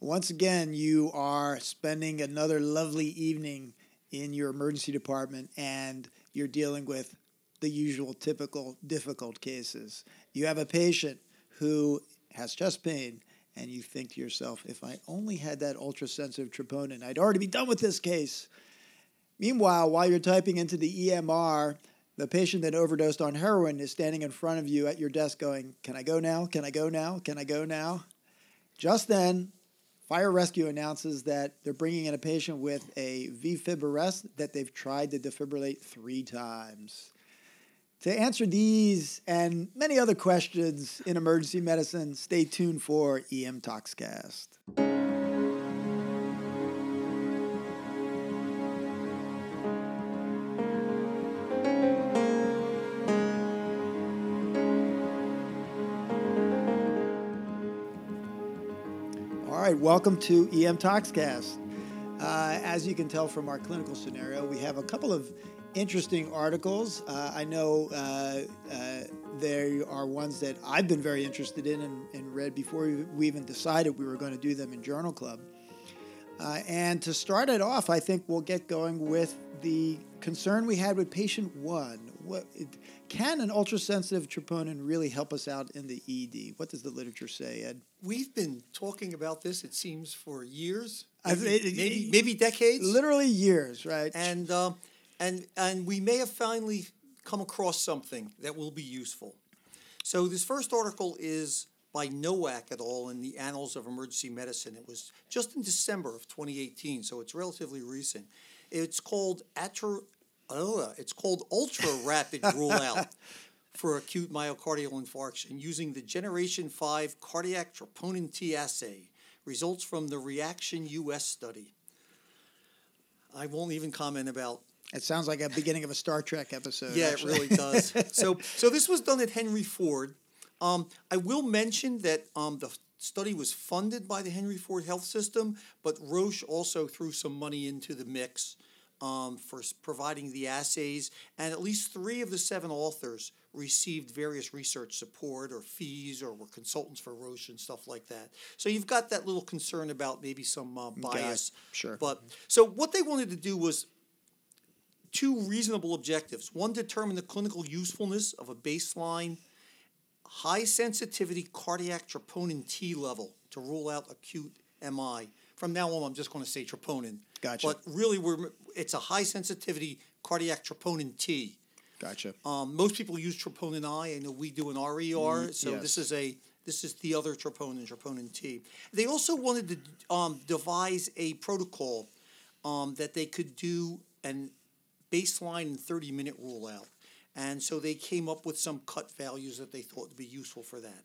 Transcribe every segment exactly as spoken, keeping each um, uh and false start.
Once again, you are spending another lovely evening in your emergency department, and you're dealing with the usual typical difficult cases. You have a patient who has chest pain, and you think to yourself, if I only had that ultrasensitive troponin, I'd already be done with this case. Meanwhile, while you're typing into the E M R, the patient that overdosed on heroin is standing in front of you at your desk going, can I go now? Can I go now? Can I go now? Just then, Fire Rescue announces that they're bringing in a patient with a V fib arrest that they've tried to defibrillate three times. To answer these and many other questions in emergency medicine, stay tuned for E M Toxcast. All right, welcome to E M Toxcast. Uh, as you can tell from our clinical scenario, we have a couple of interesting articles. Uh, I know uh, uh, there are ones that I've been very interested in and, and read before we even decided we were going to do them in Journal Club. Uh, and to start it off, I think we'll get going with the concern we had with patient one. What, it, can an ultrasensitive troponin really help us out in the E D? What does the literature say, Ed? We've been talking about this, it seems, for years, maybe, it, it, maybe, maybe decades. Literally years, right? And... Uh, And and we may have finally come across something that will be useful. So this first article is by Nowak et al. In the Annals of Emergency Medicine. It was just in December of twenty eighteen, so it's relatively recent. It's called atro, uh, it's called ultra rapid rule out for acute myocardial infarction using the Generation Five cardiac troponin T assay. Results from the Reaction U S study. I won't even comment about. It sounds like a beginning of a Star Trek episode. Yeah, actually. It really does. So so this was done at Henry Ford. Um, I will mention that um, the study was funded by the Henry Ford Health System, but Roche also threw some money into the mix um, for providing the assays, and at least three of the seven authors received various research support or fees or were consultants for Roche and stuff like that. So you've got that little concern about maybe some uh, bias. Okay, sure. But so what they wanted to do was two reasonable objectives. One, determine the clinical usefulness of a baseline high sensitivity cardiac troponin T level to rule out acute M I. From now on, I'm just going to say troponin. Gotcha. But really, we're it's a high sensitivity cardiac troponin T. Gotcha. Um, most people use troponin I. I know we do an R E R. Mm, so yes. this is a this is the other troponin, troponin T. They also wanted to um, devise a protocol um, that they could do an baseline and thirty-minute rule out. And so they came up with some cut values that they thought would be useful for that.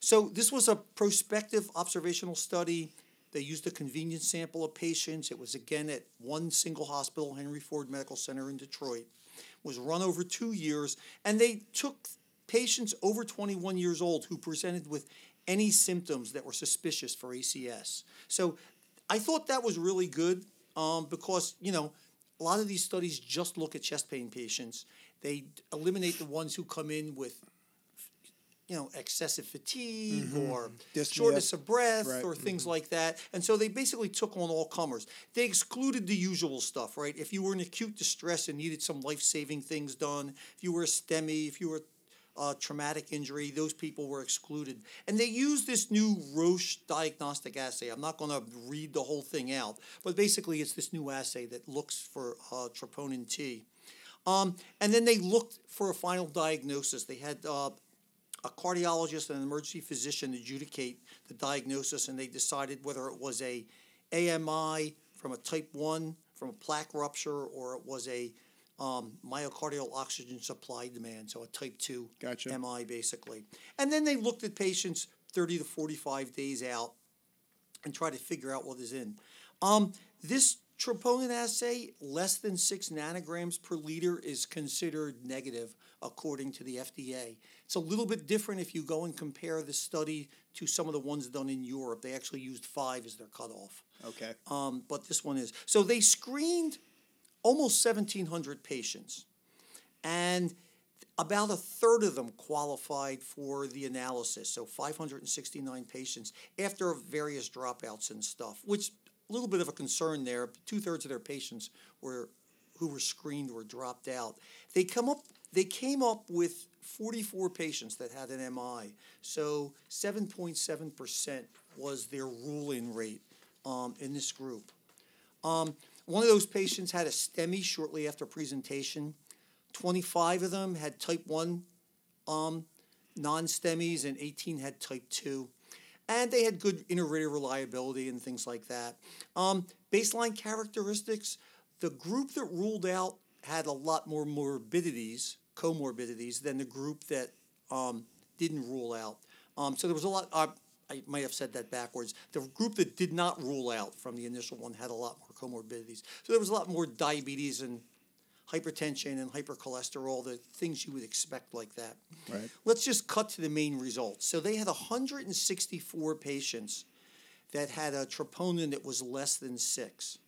So this was a prospective observational study. They used a convenient sample of patients. It was, again, at one single hospital, Henry Ford Medical Center in Detroit. It was run over two years. And they took patients over twenty-one years old who presented with any symptoms that were suspicious for A C S. So I thought that was really good um, because, you know, a lot of these studies just look at chest pain patients. They eliminate the ones who come in with, you know, excessive fatigue mm-hmm. or Dyspnea. shortness of breath right. or things mm-hmm. like that. And so they basically took on all comers. They excluded the usual stuff, right? If you were in acute distress and needed some life-saving things done, if you were a STEMI, if you were a traumatic injury, those people were excluded. And they used this new Roche diagnostic assay. I'm not going to read the whole thing out, but basically it's this new assay that looks for uh, troponin T. Um, and then they looked for a final diagnosis. They had uh, a cardiologist and an emergency physician adjudicate the diagnosis, and they decided whether it was a A M I from a type one, from a plaque rupture, or it was a Um, myocardial oxygen supply demand, so a type two gotcha. M I basically. And then they looked at patients thirty to forty-five days out and tried to figure out what is in. Um, this troponin assay, less than six nanograms per liter, is considered negative according to the F D A. It's a little bit different if you go and compare the study to some of the ones done in Europe. They actually used five as their cutoff. Okay. Um, but this one is. So they screened almost seventeen hundred patients. And About a third of them qualified for the analysis, so five hundred sixty-nine patients after various dropouts and stuff, which a little bit of a concern there. Two-thirds of their patients were who were screened were dropped out. They come up, they came up with forty-four patients that had an M I, so seven point seven percent was their rule-in rate um, in this group. Um, one of those patients had a STEMI shortly after presentation. twenty-five of them had type one um, non-STEMIs, and eighteen had type two. And they had good inter-rater reliability and things like that. Um, baseline characteristics, the group that ruled out had a lot more morbidities, comorbidities, than the group that um, didn't rule out. Um, so there was a lot, uh, I might have said that backwards. The group that did not rule out from the initial one had a lot more comorbidities. So there was a lot more diabetes and hypertension and hypercholesterol, the things you would expect like that. Right. Let's just cut to the main results. So they had one hundred sixty-four patients that had a troponin that was less than six,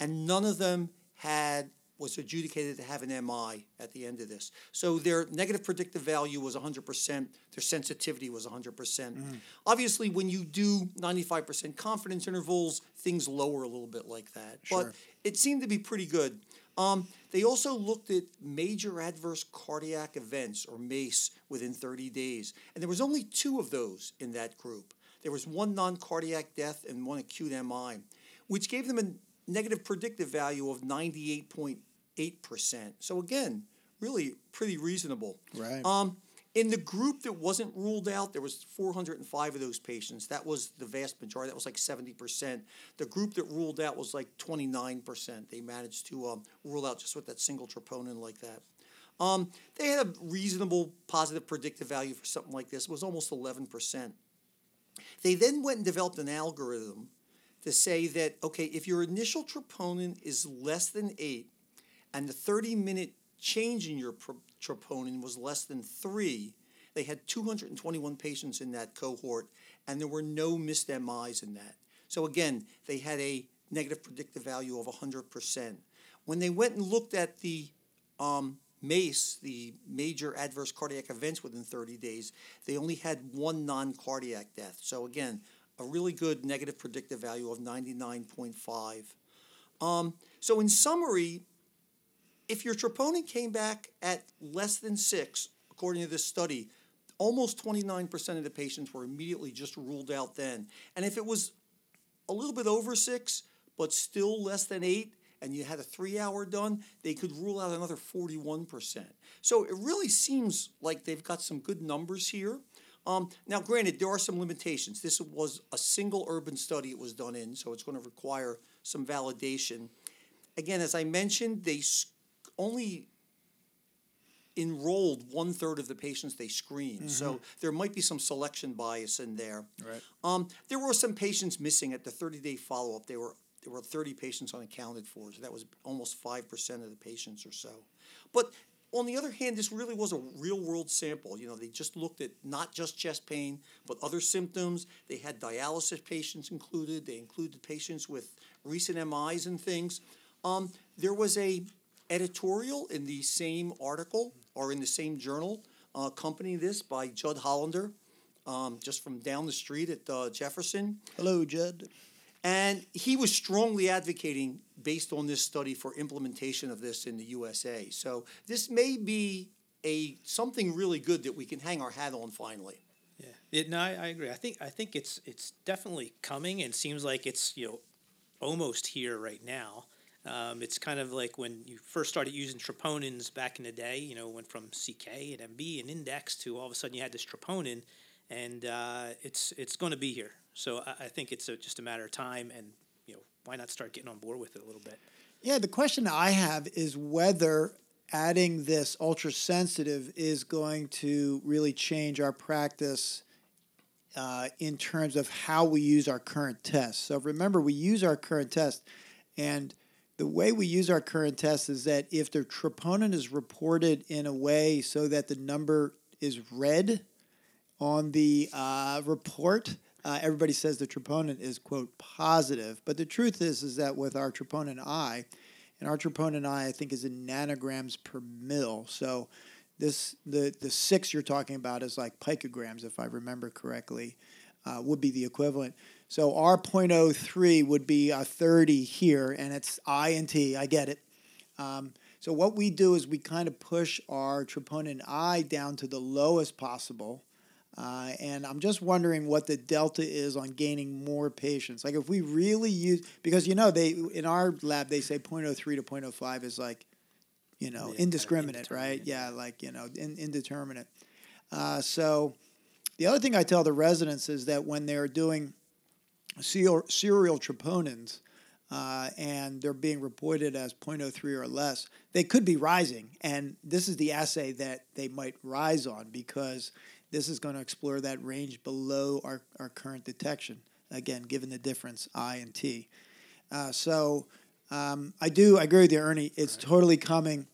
and none of them had was adjudicated to have an M I at the end of this. So their negative predictive value was one hundred percent. Their sensitivity was one hundred percent. Mm. Obviously, when you do ninety-five percent confidence intervals, things lower a little bit like that. Sure. But it seemed to be pretty good. Um, they also looked at major adverse cardiac events, or MACE, within thirty days. And there was only two of those in that group. There was one non-cardiac death and one acute M I, which gave them a negative predictive value of ninety-eight point eight percent. So again, really pretty reasonable. Right. Um, in the group that wasn't ruled out, there was four hundred five of those patients. That was the vast majority. That was like seventy percent. The group that ruled out was like twenty-nine percent. They managed to um, rule out just with that single troponin like that. Um, they had a reasonable positive predictive value for something like this. It was almost eleven percent. They then went and developed an algorithm to say that, okay, if your initial troponin is less than eight and the thirty-minute change in your troponin was less than three, they had two hundred twenty-one patients in that cohort, and there were no missed M Is in that. So again, they had a negative predictive value of one hundred percent. When they went and looked at the um, MACE, the major adverse cardiac events within thirty days, they only had one non-cardiac death. So again, a really good negative predictive value of ninety-nine point five. Um, so in summary, if your troponin came back at less than six, according to this study, almost twenty-nine percent of the patients were immediately just ruled out then. And if it was a little bit over six, but still less than eight, and you had a three-hour done, they could rule out another forty-one percent. So it really seems like they've got some good numbers here. Um, now, granted, there are some limitations. This was a single urban study it was done in, so it's going to require some validation. Again, as I mentioned, they only enrolled one-third of the patients they screened. Mm-hmm. So there might be some selection bias in there. Right. Um, there were some patients missing at the thirty-day follow-up. There were, there were thirty patients unaccounted for, so that was almost five percent of the patients or so. But on the other hand, this really was a real-world sample. You know, they just looked at not just chest pain, but other symptoms. They had dialysis patients included. They included patients with recent M Is and things. Um, there was a editorial in the same article or in the same journal uh, accompanying this by Judd Hollander, um, just from down the street at uh, Jefferson. Hello, Judd. And he was strongly advocating, based on this study, for implementation of this in the U S A. So this may be a something really good that we can hang our hat on finally. Yeah, it, no, I, I agree. I think I think it's it's definitely coming, and seems like it's you know almost here right now. Um, it's kind of like when you first started using troponins back in the day, you know, went from C K and M B and index to all of a sudden you had this troponin, and uh, it's it's going to be here. So I, I think it's a, just a matter of time, and, you know, why not start getting on board with it a little bit? Yeah, the question I have is whether adding this ultrasensitive is going to really change our practice uh, in terms of how we use our current tests. So remember, we use our current test, and the way we use our current test is that if the troponin is reported in a way so that the number is read on the uh, report, uh, everybody says the troponin is, quote, positive. But the truth is, is that with our troponin I, and our troponin I, I think, is in nanograms per mil. So This the the six you're talking about is like picograms, if I remember correctly, uh, would be the equivalent. So R point oh three would be a thirty here, and it's I and T. I get it. Um, so what we do is we kind of push our troponin I down to the lowest possible, uh, and I'm just wondering what the delta is on gaining more patients. Like if we really use, because you know they in our lab they say zero point oh three to zero point oh five is like, you know, yeah, indiscriminate, kind of right? Yeah, like, you know, in, indeterminate. Uh, so the other thing I tell the residents is that when they're doing serial, serial troponins uh, and they're being reported as zero point oh three or less, they could be rising. And this is the assay that they might rise on because this is going to explore that range below our, our current detection, again, given the difference, I and T. Uh, so... Um, I do I agree with you, Ernie. It's right. Totally coming.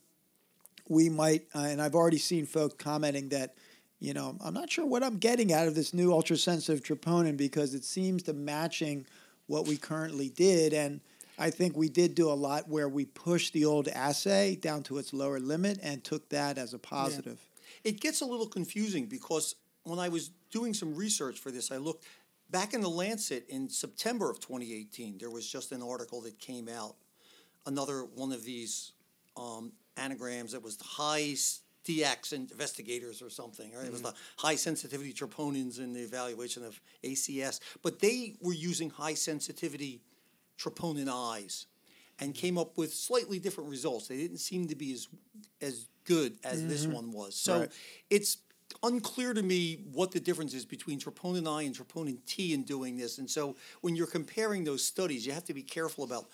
We might, uh, and I've already seen folk commenting that, you know, I'm not sure what I'm getting out of this new ultrasensitive troponin because it seems to matching what we currently did. And I think we did do a lot where we pushed the old assay down to its lower limit and took that as a positive. Yeah. It gets a little confusing because when I was doing some research for this, I looked back in the Lancet in September of twenty eighteen. There was just an article that came out. Another one of these um, anagrams that was the high T X investigators or something, right? Mm-hmm. It was the high sensitivity troponins in the evaluation of A C S. But they were using high sensitivity troponin eyes and came up with slightly different results. They didn't seem to be as as good as mm-hmm. this one was. So right. It's unclear to me what the difference is between troponin I and troponin T in doing this. And so when you're comparing those studies, you have to be careful about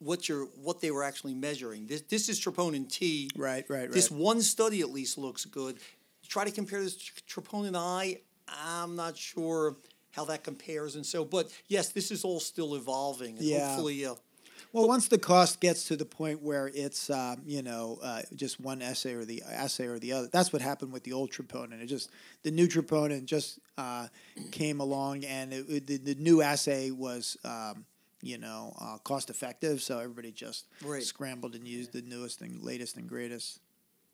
what your what they were actually measuring. This this is troponin T. Right, right, right. This one study at least looks good. Try to compare this to troponin I. I'm not sure how that compares, and so. But yes, this is all still evolving. And yeah. Hopefully, uh, well, once the cost gets to the point where it's um, you know uh, just one assay or the assay or the other. That's what happened with the old troponin. It just the new troponin just uh, came along, and it, it, the, the new assay was. Um, you know, uh, cost-effective, so everybody just right. scrambled and used yeah. the newest and latest and greatest.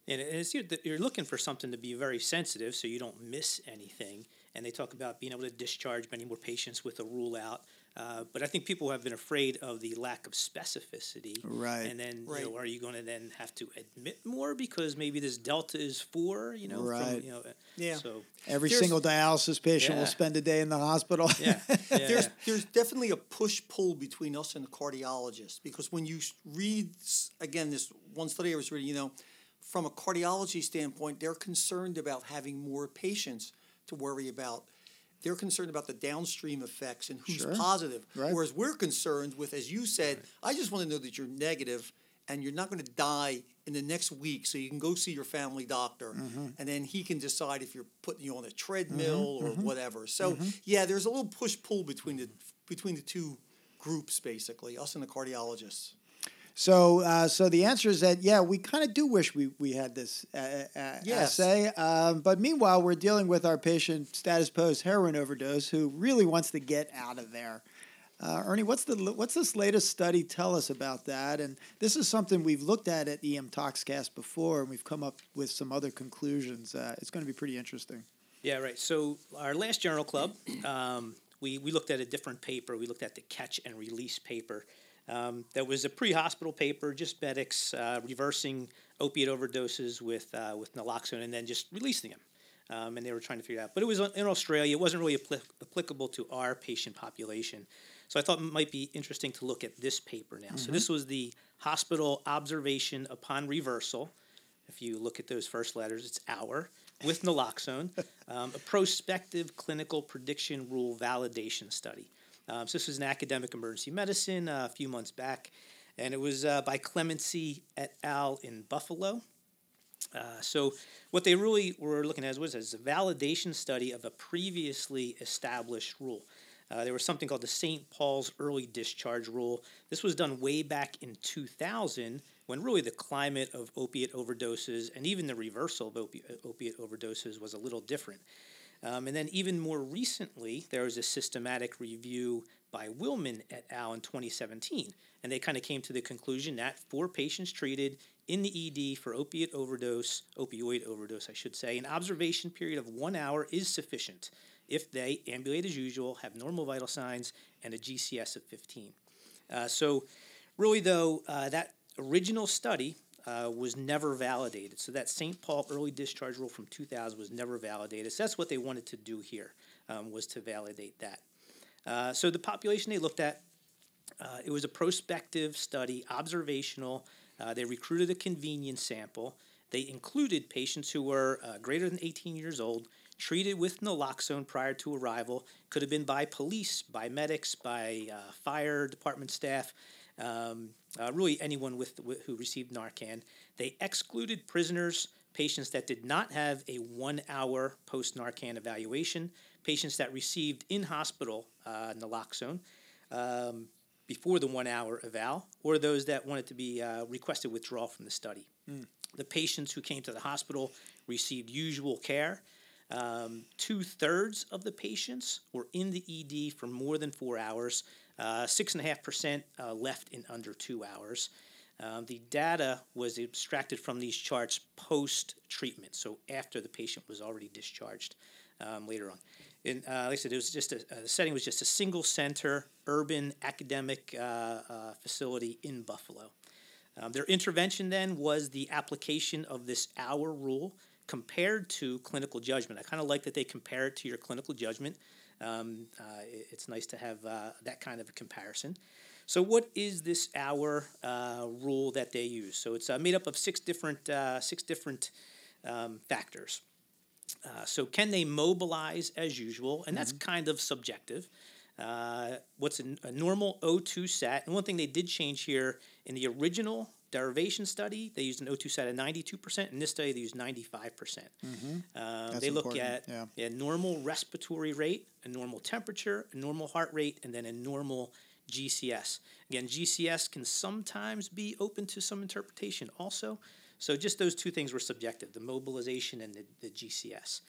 And it's, you're looking for something to be very sensitive so you don't miss anything. And they talk about being able to discharge many more patients with a rule out. Uh, but I think people have been afraid of the lack of specificity. Right. And then, right. you know, are you going to then have to admit more because maybe this delta is four, you know? Right. From, you know, yeah. So every there's, single dialysis patient yeah. will spend a day in the hospital. Yeah. yeah. There's there's definitely a push-pull between us and the cardiologist because when you read, again, this one study I was reading, you know, from a cardiology standpoint, they're concerned about having more patients to worry about. They're concerned about the downstream effects and who's sure. positive. Right. Whereas we're concerned with, as you said, right. I just want to know that you're negative and you're not going to die in the next week so you can go see your family doctor. Mm-hmm. And then he can decide if you're putting you on a treadmill mm-hmm. or mm-hmm. whatever. So, mm-hmm. yeah, there's a little push-pull between the between the two groups, basically, us and the cardiologists. So uh, so the answer is that, yeah, we kind of do wish we, we had this uh, uh, yes. assay. Um, but meanwhile, we're dealing with our patient status post heroin overdose who really wants to get out of there. Uh, Ernie, what's the what's this latest study tell us about that? And this is something we've looked at at E M Toxcast before, and we've come up with some other conclusions. Uh, it's going to be pretty interesting. Yeah, right. So our last journal club, um, we, we looked at a different paper. We looked at the catch and release paper. Um, that was a pre-hospital paper, just medics uh, reversing opiate overdoses with uh, with naloxone and then just releasing them. Um, and they were trying to figure it out. But it was in Australia. It wasn't really apl- applicable to our patient population. So I thought it might be interesting to look at this paper now. Mm-hmm. So this was the hospital observation upon reversal. If you look at those first letters, it's hour with naloxone, um, a prospective clinical prediction rule validation study. Um, so this was an academic emergency medicine uh, a few months back, and it was uh, by Clemency et al. In Buffalo. Uh, so what they really were looking at was as a validation study of a previously established rule. Uh, there was something called the Saint Paul's Early Discharge Rule. This was done way back in two thousand when really the climate of opiate overdoses and even the reversal of opi- opiate overdoses was a little different. Um, and then even more recently, there was a systematic review by Willman et al. In twenty seventeen. And they kind of came to the conclusion that for patients treated in the E D for opiate overdose, opioid overdose, I should say, an observation period of one hour is sufficient if they ambulate as usual, have normal vital signs, and a G C S of fifteen. Uh, so really, though, uh, that original study uh, was never validated. So that Saint Paul Early Discharge Rule from two thousand was never validated. So that's what they wanted to do here, um, was to validate that. Uh, so the population they looked at, uh, it was a prospective study, observational. Uh, they recruited a convenience sample. They included patients who were uh, greater than eighteen years old, treated with naloxone prior to arrival, could have been by police, by medics, by uh, fire department staff, um, uh, really anyone with, with who received Narcan. They excluded prisoners, patients that did not have a one-hour post-Narcan evaluation, patients that received in-hospital uh, naloxone um, before the one-hour eval, or those that wanted to be uh, requested withdrawal from the study. Mm. The patients who came to the hospital received usual care. Um, two-thirds of the patients were in the E D for more than four hours. Uh, six and a half percent uh, left in under two hours. Um, the data was abstracted from these charts post-treatment, so after the patient was already discharged um, later on. And uh, like I said, it was just a, a setting was just a single center, urban, academic uh, uh, facility in Buffalo. Um, their intervention then was the application of this hour rule compared to clinical judgment. I kind of like that they compare it to your clinical judgment. Um, uh, it, it's nice to have uh, that kind of a comparison. So what is this hour uh, rule that they use? So it's uh, made up of six different, uh, six different um, factors. Uh, so can they mobilize as usual? And that's mm-hmm. kind of subjective. Uh, what's a, a normal O two sat? And one thing they did change here in the original derivation study, they used an O two sat of ninety-two percent. In this study, they used ninety-five percent. Mm-hmm. um, they look at yeah. a normal respiratory rate, a normal temperature, a normal heart rate, and then a normal G C S. Again, G C S can sometimes be open to some interpretation also. So just those two things were subjective, the mobilization and the, the G C S.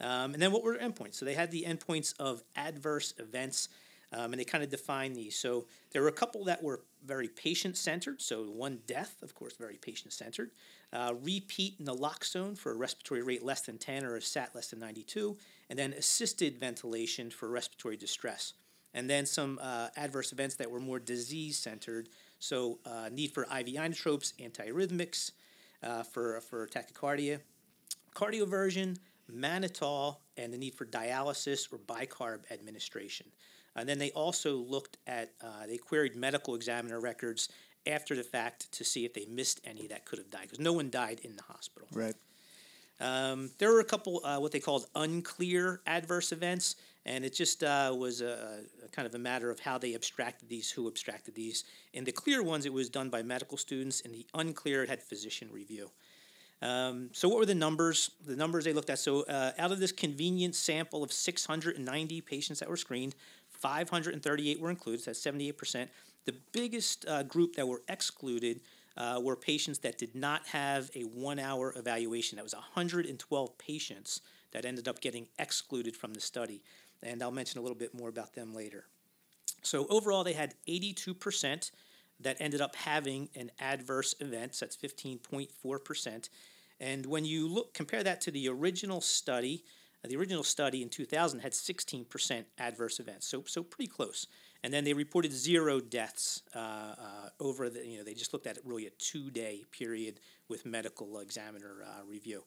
Um, and then what were endpoints? So they had the endpoints of adverse events, Um, and they kind of define these. So there were a couple that were very patient-centered. So one death, of course, very patient-centered. Uh, repeat naloxone for a respiratory rate less than ten or a sat less than ninety-two. And then assisted ventilation for respiratory distress. And then some uh, adverse events that were more disease-centered. So uh, need for I V inotropes, antiarrhythmics uh, for, for tachycardia, cardioversion, mannitol, and the need for dialysis or bicarb administration. And then they also looked at, uh, they queried medical examiner records after the fact to see if they missed any that could have died, because no one died in the hospital. Right. Um, there were a couple uh, what they called unclear adverse events, and it just uh, was a, a kind of a matter of how they abstracted these, who abstracted these. In the clear ones, it was done by medical students. In the unclear, it had physician review. Um, so what were the numbers? The numbers they looked at. So uh, out of this convenient sample of six hundred ninety patients that were screened, five hundred thirty-eight were included, so that's seventy-eight percent. The biggest uh, group that were excluded uh, were patients that did not have a one-hour evaluation. That was one hundred twelve patients that ended up getting excluded from the study, and I'll mention a little bit more about them later. So overall, they had eighty-two percent that ended up having an adverse event, so that's fifteen point four percent. And when you look compare that to the original study, the original study in two thousand had sixteen percent adverse events, so so pretty close. And then they reported zero deaths uh, uh, over the, you know, they just looked at it really a two-day period with medical examiner uh, review.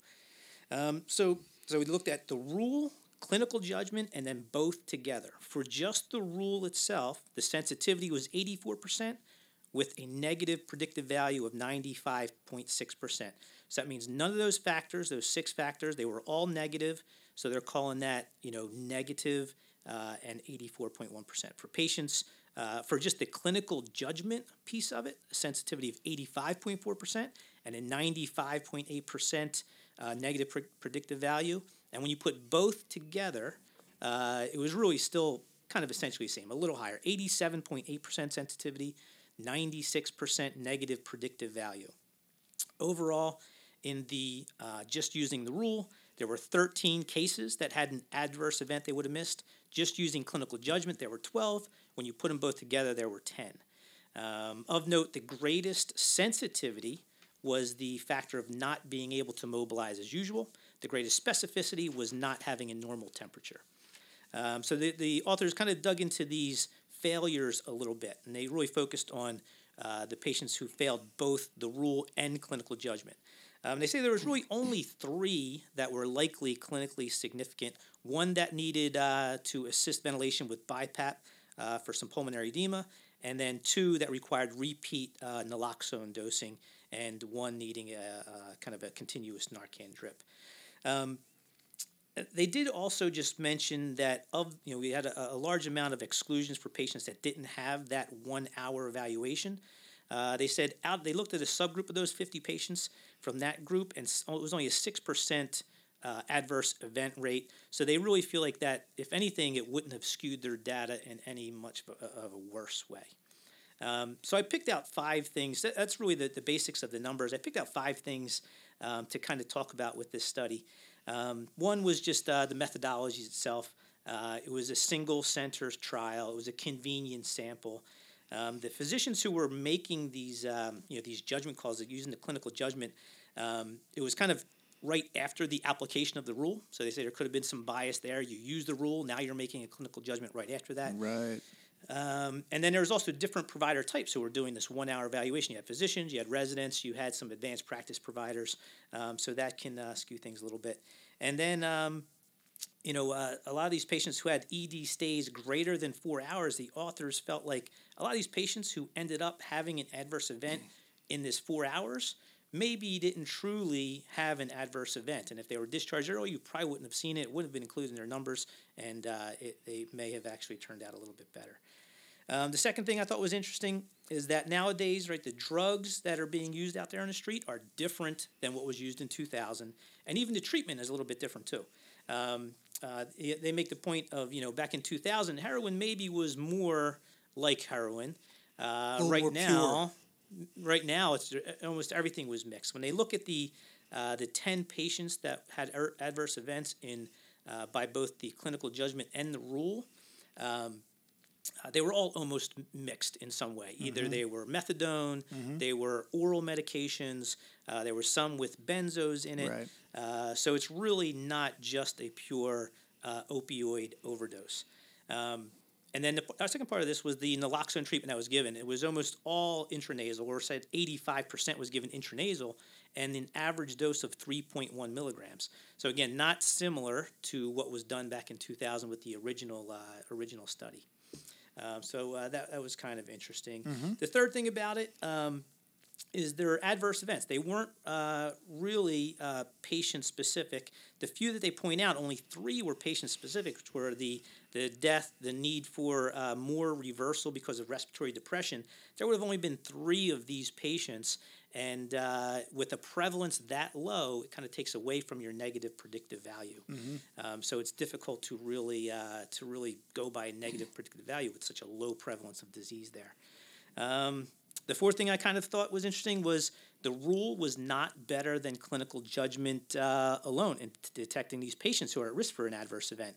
Um, so, so we looked at the rule, clinical judgment, and then both together. For just the rule itself, the sensitivity was eighty-four percent with a negative predictive value of ninety-five point six percent. So that means none of those factors, those six factors, they were all negative. So they're calling that, you know, negative, uh, and eighty-four point one percent. For patients, uh, for just the clinical judgment piece of it, a sensitivity of eighty-five point four percent and a ninety-five point eight percent uh, negative pre- predictive value. And when you put both together, uh, it was really still kind of essentially the same, a little higher, eighty-seven point eight percent sensitivity, ninety-six percent negative predictive value. Overall, in the uh, just using the rule, there were thirteen cases that had an adverse event they would have missed. Just using clinical judgment, there were twelve. When you put them both together, there were ten. Um, of note, the greatest sensitivity was the factor of not being able to mobilize as usual. The greatest specificity was not having a normal temperature. Um, so the, the authors kind of dug into these failures a little bit, and they really focused on uh, the patients who failed both the rule and clinical judgment. Um, they say there was really only three that were likely clinically significant, one that needed uh, to assist ventilation with BiPAP uh, for some pulmonary edema, and then two that required repeat uh, naloxone dosing, and one needing a, a kind of a continuous Narcan drip. Um, they did also just mention that of you know we had a, a large amount of exclusions for patients that didn't have that one-hour evaluation. Uh, they said out they looked at a subgroup of those fifty patients from that group, and it was only a six percent uh, adverse event rate. So they really feel like that, if anything, it wouldn't have skewed their data in any much of a, of a worse way. Um, so I picked out five things. That, that's really the, the basics of the numbers. I picked out five things um, to kind of talk about with this study. Um, one was just uh, the methodology itself. Uh, it was a single center trial. It was a convenient sample. Um, the physicians who were making these, um, you know, these judgment calls, using the clinical judgment, um, it was kind of right after the application of the rule. So they say there could have been some bias there. You use the rule, now you're making a clinical judgment right after that. Right. Um, and then there was also different provider types who were doing this one-hour evaluation. You had physicians, you had residents, you had some advanced practice providers. Um, so that can uh, skew things a little bit. And then, um, you know, uh, a lot of these patients who had E D stays greater than four hours, the authors felt like a lot of these patients who ended up having an adverse event in this four hours maybe didn't truly have an adverse event. And if they were discharged early, you probably wouldn't have seen it. It wouldn't have been included in their numbers, and uh, it, they may have actually turned out a little bit better. Um, the second thing I thought was interesting is that nowadays, right, the drugs that are being used out there on the street are different than what was used in two thousand, and even the treatment is a little bit different too. Um, uh, they make the point of, you know, back in two thousand, heroin maybe was more like heroin. Uh, right now, pure. right now, it's almost everything was mixed. When they look at the uh, the ten patients that had er- adverse events in uh, by both the clinical judgment and the rule. Um, Uh, they were all almost mixed in some way. Either mm-hmm. they were methadone, mm-hmm. they were oral medications, uh, there were some with benzos in it. Right. Uh, so it's really not just a pure uh, opioid overdose. Um, and then the our second part of this was the naloxone treatment that was given. It was almost all intranasal, or said eighty-five percent was given intranasal, and an average dose of three point one milligrams. So again, not similar to what was done back in two thousand with the original uh, original study. Um, so uh, that, that was kind of interesting. Mm-hmm. The third thing about it um, is their adverse events. They weren't uh, really uh, patient-specific. The few that they point out, only three were patient-specific, which were the, the death, the need for uh, more reversal because of respiratory depression. There would have only been three of these patients, and uh, with a prevalence that low, it kind of takes away from your negative predictive value. Mm-hmm. Um, so it's difficult to really uh, to really go by a negative predictive value with such a low prevalence of disease there. Um, the fourth thing I kind of thought was interesting was the rule was not better than clinical judgment uh, alone in t- detecting these patients who are at risk for an adverse event.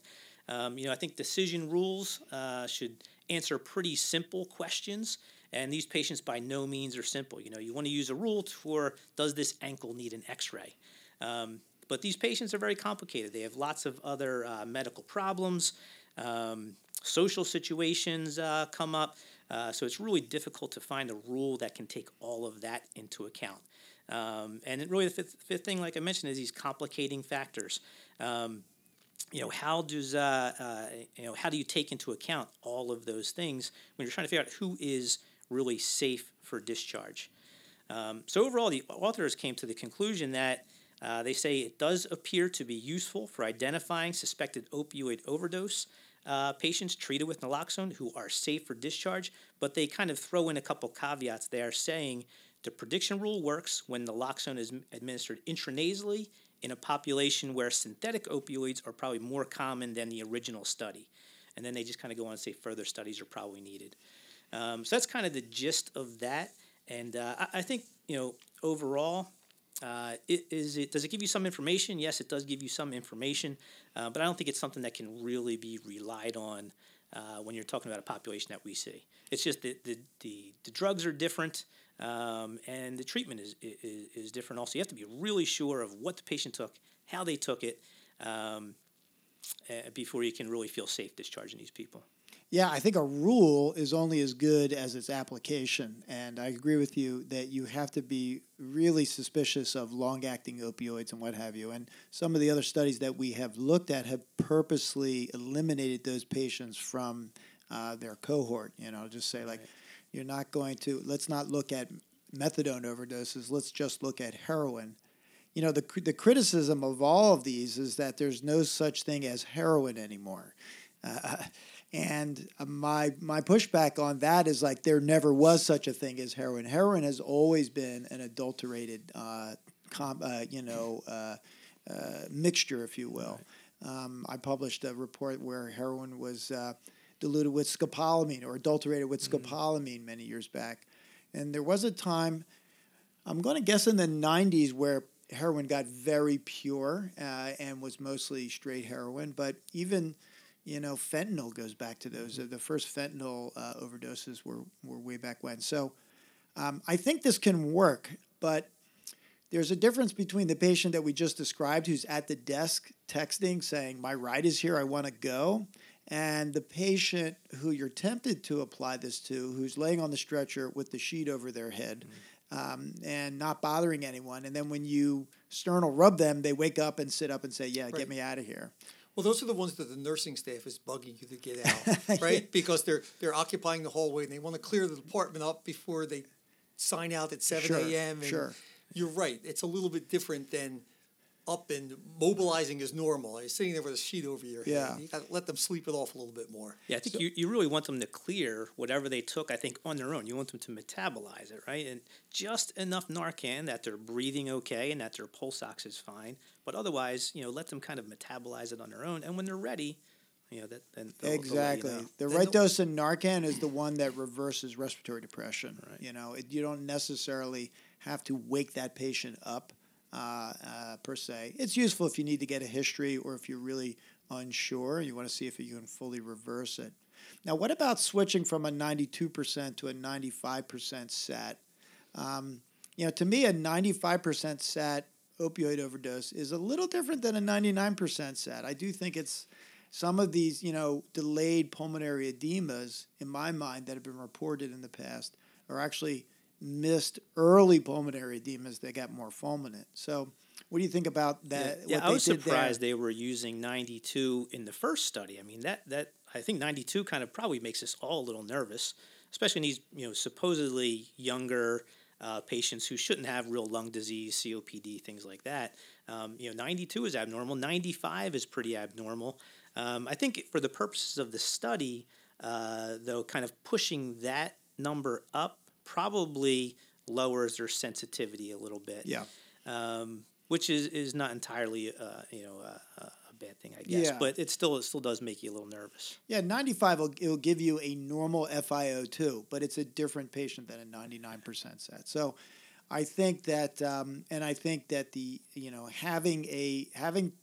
Um, you know, I think decision rules uh, should answer pretty simple questions. And these patients by no means are simple. You know, you want to use a rule for, does this ankle need an x-ray? Um, but these patients are very complicated. They have lots of other uh, medical problems. Um, social situations uh, come up. Uh, so it's really difficult to find a rule that can take all of that into account. Um, and it really the fifth, fifth thing, like I mentioned, is these complicating factors. Um, You know, how does uh, uh, you know how do you take into account all of those things when you're trying to figure out who is really safe for discharge? Um, so overall, the authors came to the conclusion that uh, they say it does appear to be useful for identifying suspected opioid overdose uh, patients treated with naloxone who are safe for discharge, but they kind of throw in a couple caveats there saying the prediction rule works when naloxone is administered intranasally in a population where synthetic opioids are probably more common than the original study. And then they just kind of go on and say further studies are probably needed. Um, so that's kind of the gist of that. And uh, I, I think, you know, overall, uh, it, is it, does it give you some information? Yes, it does give you some information, uh, but I don't think it's something that can really be relied on uh, when you're talking about a population that we see. It's just that the, the, the drugs are different. um, and the treatment is, is is different also. You have to be really sure of what the patient took, how they took it, um, uh, before you can really feel safe discharging these people. Yeah, I think a rule is only as good as its application, and I agree with you that you have to be really suspicious of long-acting opioids and what have you, and some of the other studies that we have looked at have purposely eliminated those patients from uh, their cohort, you know, just say like, right. You're not going to, let's not look at methadone overdoses, let's just look at heroin. You know, the, the criticism of all of these is that there's no such thing as heroin anymore. Uh, And my my pushback on that is like there never was such a thing as heroin. Heroin has always been an adulterated, uh, com, uh, you know, uh, uh, mixture, if you will. Um, I published a report where heroin was uh, diluted with scopolamine or adulterated with scopolamine many years back. And there was a time, I'm going to guess in the nineties, where heroin got very pure uh, and was mostly straight heroin. But even... You know, fentanyl goes back to those. Mm-hmm. The first fentanyl uh, overdoses were, were way back when. So um, I think this can work, but there's a difference between the patient that we just described who's at the desk texting saying, my ride is here, I want to go, and the patient who you're tempted to apply this to who's laying on the stretcher with the sheet over their head. Mm-hmm. Um, and not bothering anyone. And then when you sternal rub them, they wake up and sit up and say, yeah, right. Get me out of here. Well, those are the ones that the nursing staff is bugging you to get out, right? Yeah. Because they're they're occupying the hallway and they want to clear the department up before they sign out at seven a m. Sure. sure. You're right. It's a little bit different than up and mobilizing is normal. You're sitting there with a sheet over your head. Yeah. You got to let them sleep it off a little bit more. Yeah, I think so, you, you really want them to clear whatever they took, I think, on their own. You want them to metabolize it, right? And just enough Narcan that they're breathing okay and that their pulse ox is fine. But otherwise, you know, let them kind of metabolize it on their own. And when they're ready, you know, that then they'll, exactly. They'll, you know, the right dose in Narcan is the one that reverses respiratory depression. Right. You know, it, you don't necessarily have to wake that patient up. Uh, uh, per se. It's useful if you need to get a history or if you're really unsure, you want to see if you can fully reverse it. Now, what about switching from a ninety-two percent to a ninety-five percent S A T? Um, you know, to me, a ninety-five percent S A T opioid overdose is a little different than a ninety-nine percent S A T. I do think it's some of these, you know, delayed pulmonary edemas, in my mind, that have been reported in the past are actually missed early pulmonary edemas that got more fulminant. So what do you think about that? Yeah, what yeah they I was did surprised there? They were using ninety-two in the first study. I mean, that that I think ninety-two kind of probably makes us all a little nervous, especially in these, you know, supposedly younger uh, patients who shouldn't have real lung disease, C O P D, things like that. Um, you know, ninety-two is abnormal. ninety-five is pretty abnormal. Um, I think for the purposes of the study, uh, though, kind of pushing that number up probably lowers their sensitivity a little bit. Yeah. Um, which is, is not entirely, uh, you know, a, a bad thing, I guess. Yeah. But it still it still does make you a little nervous. Yeah, ninety-five will it'll give you a normal F i O two, but it's a different patient than a ninety-nine percent set. So I think that, um, and I think that the, you know, having a, having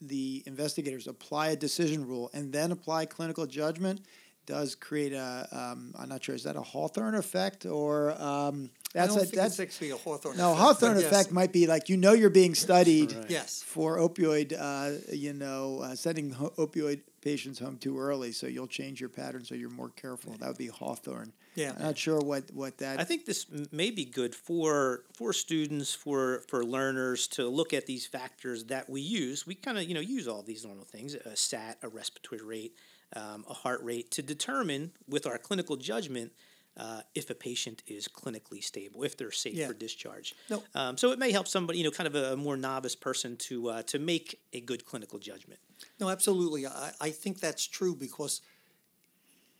the investigators apply a decision rule and then apply clinical judgment does create a, um, I'm not sure, is that a Hawthorne effect or um, that's I don't a, think that's, it's actually a Hawthorne no, effect. No, Hawthorne effect yes. might be like, you know, you're being studied right. yes. for opioid, uh, you know, uh, sending ho- opioid patients home too early, so you'll change your pattern so you're more careful. Yeah. That would be Hawthorne. Yeah. I'm not sure what, what that... I think this may be good for for students, for, for learners to look at these factors that we use. We kind of, you know, use all these normal things, a S A T, a respiratory rate, Um, a heart rate, to determine with our clinical judgment uh, if a patient is clinically stable, if they're safe yeah. for discharge. No. Um, so it may help somebody, you know, kind of a more novice person to uh, to make a good clinical judgment. No, absolutely. I, I think that's true because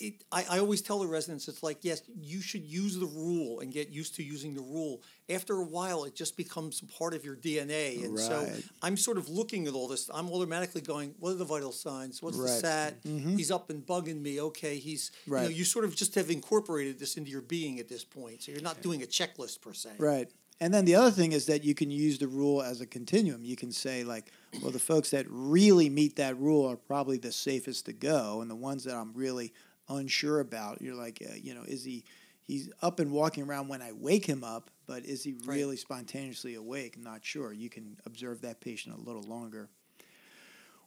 it. I, I always tell the residents, it's like, yes, you should use the rule and get used to using the rule. After a while, it just becomes part of your D N A. And right. so I'm sort of looking at all this. I'm automatically going, what are the vital signs? What's right. the S A T? Mm-hmm. He's up and bugging me. Okay, he's, right. you know, you sort of just have incorporated this into your being at this point. So you're not doing a checklist per se. Right. And then the other thing is that you can use the rule as a continuum. You can say like, well, the folks that really meet that rule are probably the safest to go. And the ones that I'm really unsure about, you're like, uh, you know, is he... he's up and walking around when I wake him up, but is he really right. spontaneously awake? Not sure. You can observe that patient a little longer.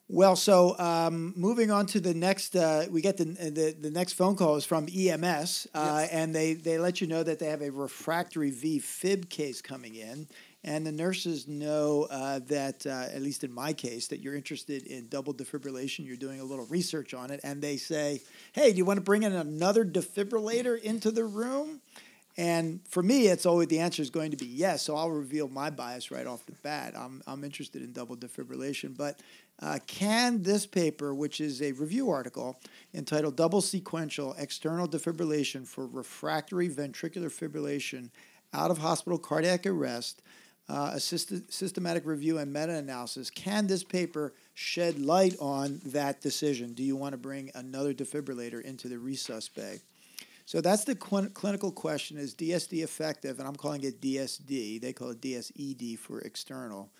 Well, so um, moving on to the next, uh, we get the, the the next phone call is from E M S, uh, yes. and they, they let you know that they have a refractory V Fib case coming in, and the nurses know uh, that, uh, at least in my case, that you're interested in double defibrillation, you're doing a little research on it, and they say, hey, do you want to bring in another defibrillator into the room? And for me, it's always the answer is going to be yes, so I'll reveal my bias right off the bat. I'm I'm interested in double defibrillation, but... Uh, can this paper, which is a review article entitled Double Sequential External Defibrillation for Refractory Ventricular Fibrillation Out of Hospital Cardiac Arrest, uh, a syst- systematic review and meta-analysis, can this paper shed light on that decision? Do you want to bring another defibrillator into the resus bay? So that's the qu- clinical question, is D S D effective? And I'm calling it D S D. They call it D S E D for external.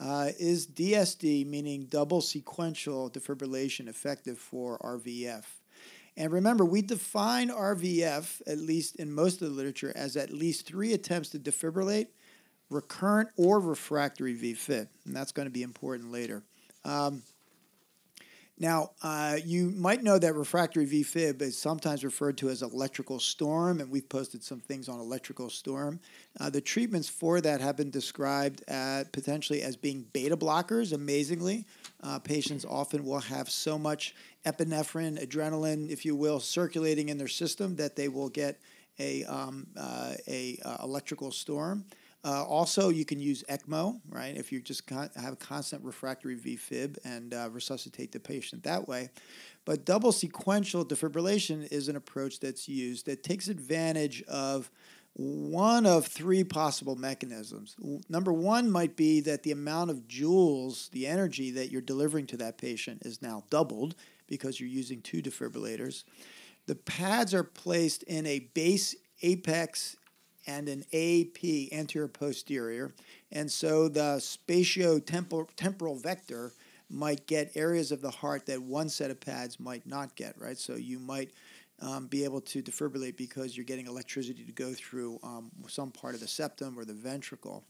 Uh, is D S D, meaning double sequential defibrillation, effective for R V F? And remember, we define R V F, at least in most of the literature, as at least three attempts to defibrillate recurrent or refractory V Fib, and that's going to be important later. Um, now, uh, you might know that refractory V Fib is sometimes referred to as electrical storm, and we've posted some things on electrical storm. Uh, the treatments for that have been described at, potentially as being beta blockers, amazingly. Uh, patients often will have so much epinephrine, adrenaline, if you will, circulating in their system that they will get a, um, uh, a uh, electrical storm. Uh, also, you can use ECMO, right, if you just con- have a constant refractory V Fib and uh, resuscitate the patient that way. But double sequential defibrillation is an approach that's used that takes advantage of one of three possible mechanisms. Number one might be that the amount of joules, the energy that you're delivering to that patient, is now doubled because you're using two defibrillators. The pads are placed in a base apex and an A P, anterior posterior, and so the spatiotemporal vector might get areas of the heart that one set of pads might not get, right? So you might um, be able to defibrillate because you're getting electricity to go through um, some part of the septum or the ventricle.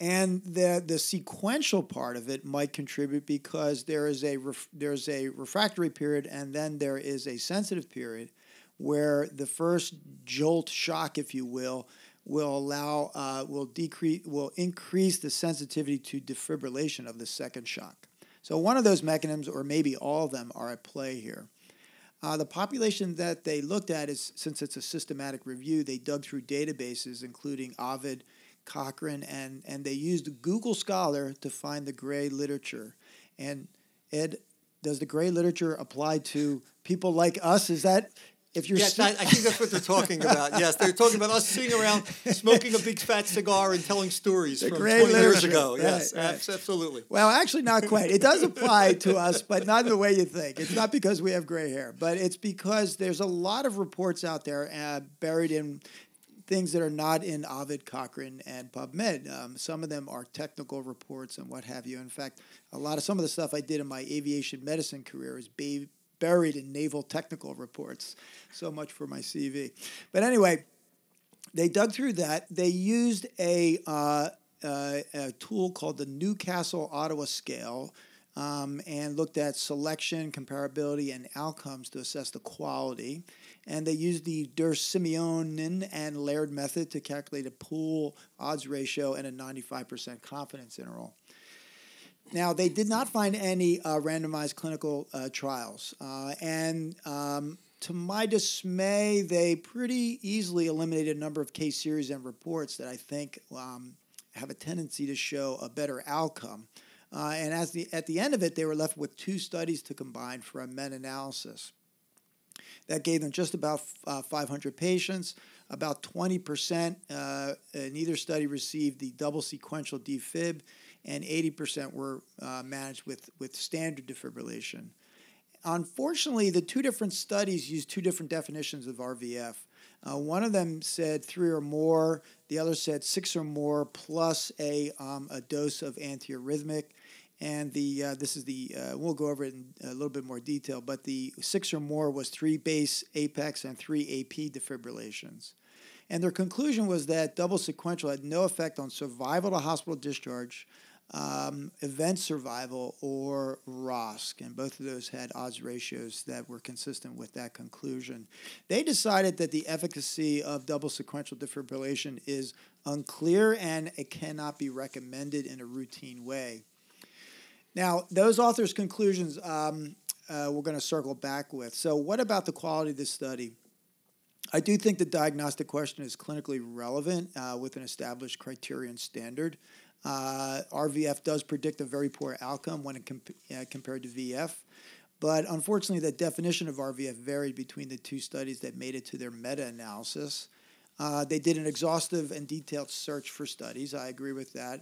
And the the sequential part of it might contribute because there is a ref, there's a refractory period and then there is a sensitive period, where the first jolt shock, if you will, will allow uh, will decrease will increase the sensitivity to defibrillation of the second shock. So one of those mechanisms, or maybe all of them, are at play here. Uh, the population that they looked at is, since it's a systematic review, they dug through databases including Ovid, Cochrane, and and they used Google Scholar to find the gray literature. And Ed, does the gray literature apply to people like us? Is that If you're yes, sti- I think that's what they're talking about. Yes, they're talking about us sitting around smoking a big fat cigar and telling stories the from twenty years ago. Right, yes, right. Ab- absolutely. Well, actually, not quite. It does apply to us, but not in the way you think. It's not because we have gray hair, but it's because there's a lot of reports out there uh, buried in things that are not in Ovid, Cochrane, and PubMed. Um, some of them are technical reports and what have you. In fact, a lot of some of the stuff I did in my aviation medicine career is baby. buried in naval technical reports. So much for my C V. But anyway, they dug through that. They used a, uh, uh, a tool called the Newcastle-Ottawa Scale um, and looked at selection, comparability, and outcomes to assess the quality. And they used the DerSimonian and Laird method to calculate a pool odds ratio and a ninety-five percent confidence interval. Now, they did not find any uh, randomized clinical uh, trials, uh, and um, to my dismay, they pretty easily eliminated a number of case series and reports that I think um, have a tendency to show a better outcome. Uh, and as the at the end of it, they were left with two studies to combine for a meta-analysis. That gave them just about uh, five hundred patients. About twenty percent uh, in either study received the double sequential defib, and eighty percent were uh, managed with, with standard defibrillation. Unfortunately, the two different studies used two different definitions of R V F. Uh, one of them said three or more. The other said six or more plus a, um, a dose of antiarrhythmic. And the uh, this is the, uh, we'll go over it in a little bit more detail, but the six or more was three base apex and three A P defibrillations. And their conclusion was that double sequential had no effect on survival to hospital discharge, um, event survival, or R O S C. And both of those had odds ratios that were consistent with that conclusion. They decided that the efficacy of double sequential defibrillation is unclear and it cannot be recommended in a routine way. Now, those authors' conclusions um, uh, we're going to circle back with. So what about the quality of this study? I do think the diagnostic question is clinically relevant uh, with an established criterion standard. Uh, R V F does predict a very poor outcome when it comp- uh, compared to V F. But unfortunately, the definition of R V F varied between the two studies that made it to their meta-analysis. Uh, they did an exhaustive and detailed search for studies. I agree with that.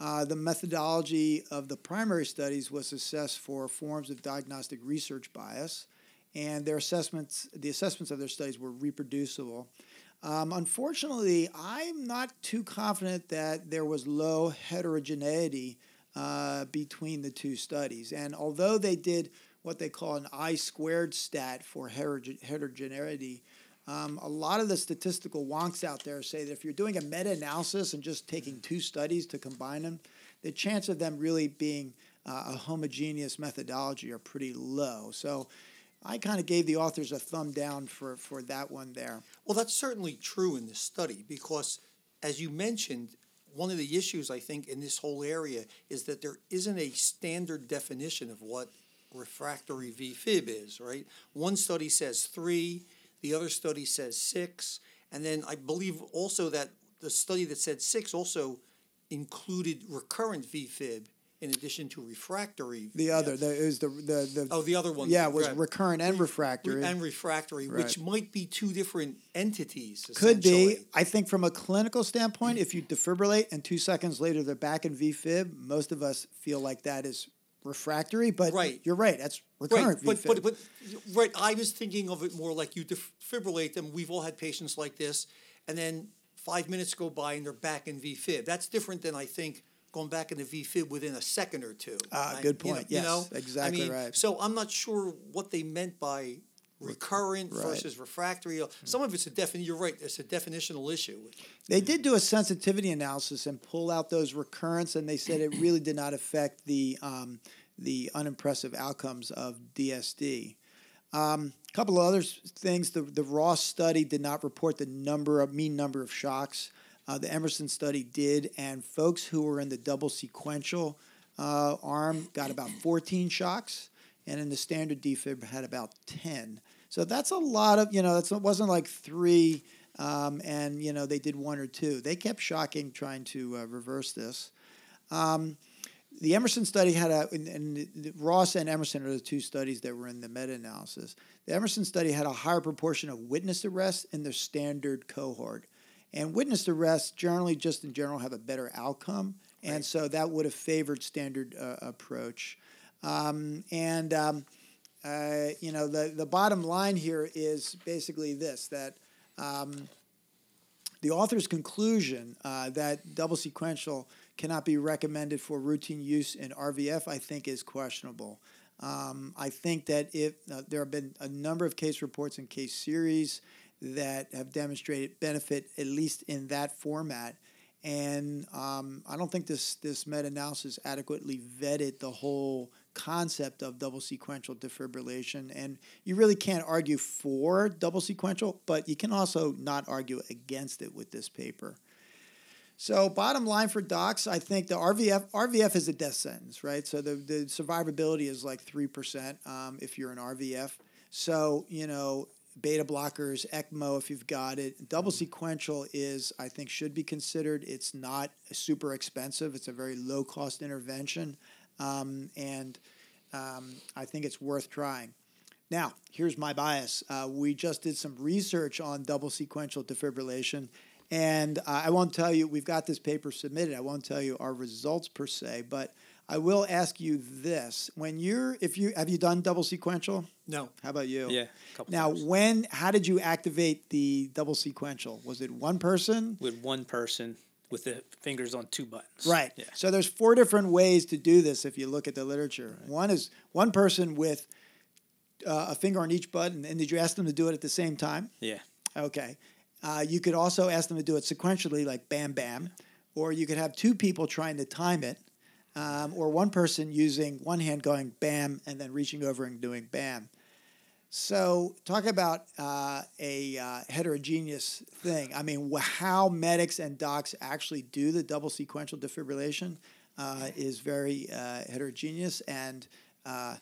Uh, the methodology of the primary studies was assessed for forms of diagnostic research bias, and their assessments, the assessments of their studies were reproducible. Um, unfortunately, I'm not too confident that there was low heterogeneity uh, between the two studies. And although they did what they call an I-squared stat for heter- heterogeneity, Um, a lot of the statistical wonks out there say that if you're doing a meta-analysis and just taking two studies to combine them, the chance of them really being uh, a homogeneous methodology are pretty low. So I kind of gave the authors a thumb down for, for that one there. Well, that's certainly true in this study because, as you mentioned, one of the issues, I think, in this whole area is that there isn't a standard definition of what refractory V F I B is, right? One study says three. The other study says six. And then I believe also that the study that said six also included recurrent V F I B in addition to refractory. The V F I B. Other, the, it was the, the, the... Oh, the other one. Yeah, it was right. Recurrent and refractory. And refractory, right. Which might be two different entities, could be. I think from a clinical standpoint, if you defibrillate and two seconds later they're back in V F I B, most of us feel like that is refractory, but right. You're right. That's recurrent. Right. But, but, but, right. I was thinking of it more like you defibrillate them. We've all had patients like this, and then five minutes go by and they're back in V F I B. That's different than I think going back into V F I B within a second or two. Ah, uh, good point. You know, yes, you know? Exactly I mean, right. So I'm not sure what they meant by recurrent right. versus refractory. Some of it's a definition. You're right. It's a definitional issue. They did do a sensitivity analysis and pull out those recurrence, and they said it really did not affect the um, the unimpressive outcomes of D S D. A um, couple of other things. The the Ross study did not report the number of mean number of shocks. Uh, the Emerson study did, and folks who were in the double sequential uh, arm got about fourteen shocks, and in the standard defib had about ten. So that's a lot of, you know, that's, it wasn't like three um, and, you know, they did one or two. They kept shocking trying to uh, reverse this. Um, the Emerson study had a, and, and Ross and Emerson are the two studies that were in the meta-analysis. The Emerson study had a higher proportion of witness arrests in their standard cohort. And witness arrests generally, just in general, have a better outcome. Right. And so that would have favored standard uh, approach. Um, and... Um, Uh, you know, the, the bottom line here is basically this, that um, the author's conclusion uh, that double sequential cannot be recommended for routine use in R V F, I think, is questionable. Um, I think that if uh, there have been a number of case reports and case series that have demonstrated benefit, at least in that format. And um, I don't think this, this meta-analysis adequately vetted the whole concept of double sequential defibrillation. And you really can't argue for double sequential, but you can also not argue against it with this paper. So bottom line for docs, I think the R V F, R V F is a death sentence, right? So the, the survivability is like three percent um, if you're an R V F. So, you know, beta blockers, ECMO if you've got it. Double sequential is, I think, should be considered. It's not super expensive. It's a very low-cost intervention, um, and um, I think it's worth trying. Now, here's my bias. Uh, we just did some research on double sequential defibrillation, and uh, I won't tell you, we've got this paper submitted. I won't tell you our results per se, but I will ask you this: when you're, if you have you done double sequential? No. How about you? Yeah. A couple now, times. When? How did you activate the double sequential? Was it one person? With one person, with the fingers on two buttons. Right. Yeah. So there's four different ways to do this if you look at the literature. Right. One is one person with uh, a finger on each button, and did you ask them to do it at the same time? Yeah. Okay. Uh, you could also ask them to do it sequentially, like bam, bam. Or you could have two people trying to time it, um, or one person using one hand going bam and then reaching over and doing bam. So talk about uh, a uh, heterogeneous thing. I mean, how medics and docs actually do the double sequential defibrillation uh, is very uh, heterogeneous. And uh,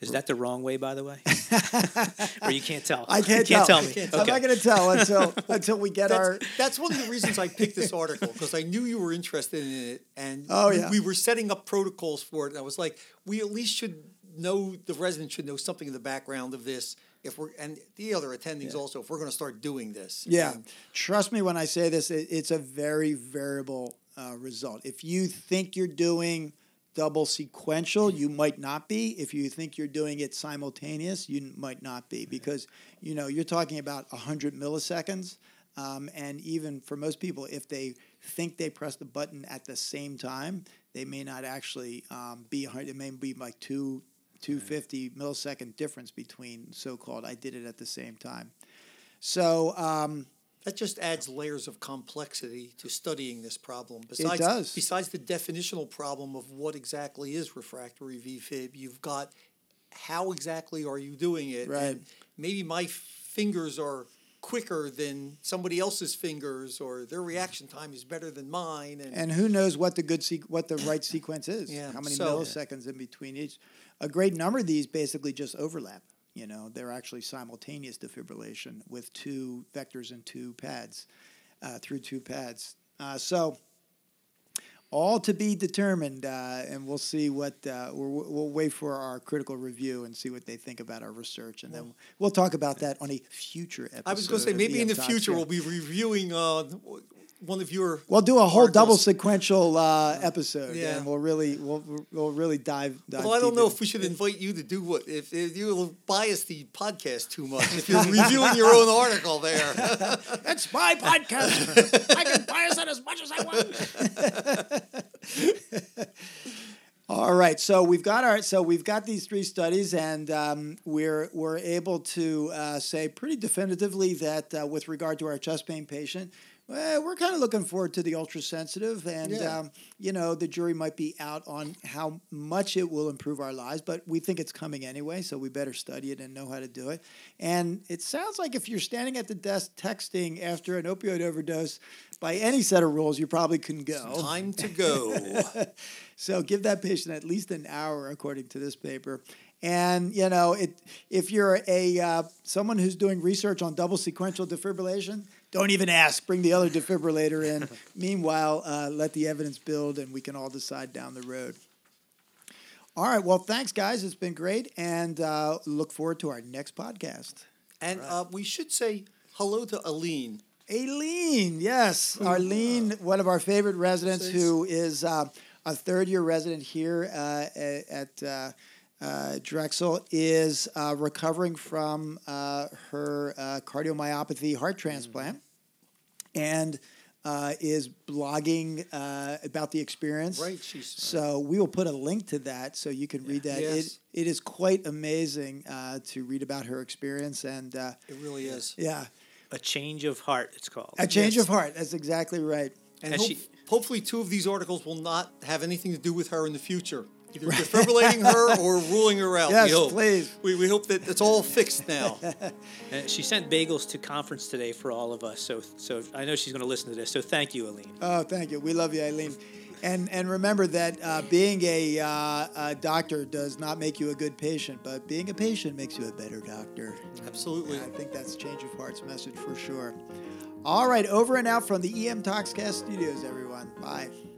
is that the wrong way, by the way? Or you can't tell? I can't, you can't tell. tell me. Can't tell. Okay. I'm not going to tell until until we get that's, our... That's one of the reasons I picked this article, because I knew you were interested in it. And oh, yeah. we, we were setting up protocols for it. And I was like, we at least should know, the resident should know something in the background of this. If we're and the other attendings yeah. also, if we're going to start doing this. Yeah. And, trust me when I say this, it, it's a very variable uh, result. If you think you're doing... double sequential, you might not be. If you think you're doing it simultaneous, you might not be, because you know you're talking about one hundred milliseconds, um, and even for most people, if they think they press the button at the same time, they may not actually um, be. It may be like two two hundred fifty millisecond difference between so-called "I did it at the same time." So. Um, That just adds layers of complexity to studying this problem. Besides, it does. Besides the definitional problem of what exactly is refractory V Fib, you've got how exactly are you doing it? Right. And maybe my fingers are quicker than somebody else's fingers, or their reaction time is better than mine. And, and who knows what the good se- what the right sequence is, yeah. how many so, milliseconds yeah. in between each. A great number of these basically just overlap. You know, they're actually simultaneous defibrillation with two vectors and two pads, uh, through two pads. Uh, so all to be determined, uh, and we'll see what uh, – we'll wait for our critical review and see what they think about our research, and well, then we'll talk about that on a future episode. I was going to say maybe in the future we'll be reviewing uh, – one of your we'll do a whole articles. double sequential uh, episode, yeah. and we'll really we'll we'll really dive. dive well, I don't know in. if we should invite you to do what if, if you bias the podcast too much. If you're reviewing your own article, there, that's my podcast. I can bias it as much as I want. All right, so we've got our so we've got these three studies, and um, we're we're able to uh, say pretty definitively that uh, with regard to our chest pain patient. Well, we're kind of looking forward to the ultra-sensitive, and, yeah. um, you know, the jury might be out on how much it will improve our lives, but we think it's coming anyway, so we better study it and know how to do it. And it sounds like if you're standing at the desk texting after an opioid overdose, by any set of rules, you probably couldn't go. It's time to go. So give that patient at least an hour, according to this paper. And, you know, it, if you're a uh, someone who's doing research on double sequential defibrillation, don't even ask. Bring the other defibrillator in. Meanwhile, uh, let the evidence build, and we can all decide down the road. All right. Well, thanks, guys. It's been great, and uh, look forward to our next podcast. And right. uh, we should say hello to Aileen. Aileen, yes. Aileen, uh, one of our favorite residents six. who is uh, a third-year resident here uh, at uh, uh, Drexel, is uh, recovering from uh, her uh, cardiomyopathy heart transplant, mm-hmm. and uh, is blogging uh, about the experience. Right, she's so we will put a link to that so you can yeah. read that. Yes. It it is quite amazing uh, to read about her experience, and uh, it really is. Yeah, a change of heart. It's called a change yes. of heart. That's exactly right. And, and hope, she, hopefully, two of these articles will not have anything to do with her in the future. Either right. defibrillating her or ruling her out. Yes, we please. We, we hope that it's all fixed now. And she sent bagels to conference today for all of us, so so I know she's going to listen to this. So thank you, Aileen. Oh, thank you. We love you, Aileen. And and remember that uh, being a, uh, a doctor does not make you a good patient, but being a patient makes you a better doctor. Absolutely. And I think that's change of heart's message for sure. All right, over and out from the E M Toxcast studios, everyone. Bye.